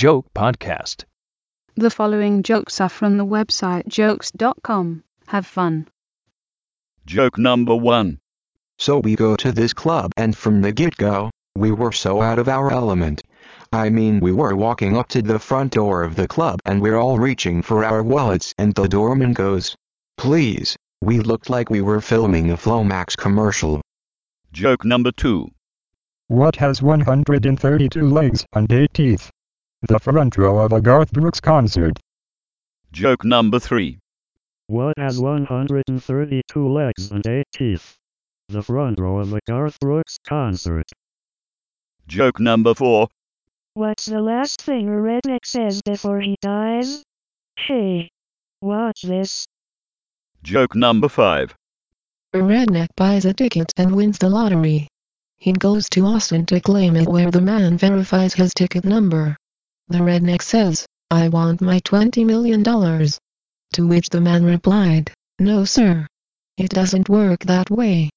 Joke Podcast. The following jokes are from the website jokes.com. Have fun. Joke number 1. So we go to this club, and from the get-go, we were so out of our element. I mean, we were walking up to the front door of the club and we're all reaching for our wallets, and the doorman goes, "Please." We looked like we were filming a Flomax commercial. Joke number 2. What has 132 legs and 8 teeth? The front row of a Garth Brooks concert. Joke number 3. What has 132 legs and 8 teeth? The front row of a Garth Brooks concert. Joke number 4. What's the last thing a redneck says before he dies? Hey, watch this. Joke number 5. A redneck buys a ticket and wins the lottery. He goes to Austin to claim it, where the man verifies his ticket number. The redneck says, "I want my $20 million. To which the man replied, "No sir. It doesn't work that way.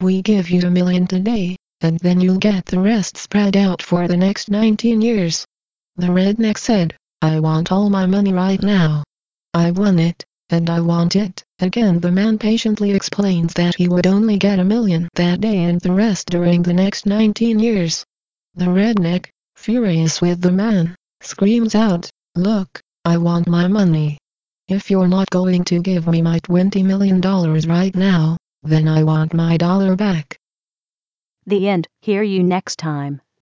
We give you $1 million today, and then you'll get the rest spread out for the next 19 years. The redneck said, "I want all my money right now. I won it, and I want it." Again, the man patiently explains that he would only get $1 million that day and the rest during the next 19 years. The redneck, furious with the man, screams out, "Look, I want my money. If you're not going to give me my $20 million right now, then I want my dollar back." The end. Hear you next time.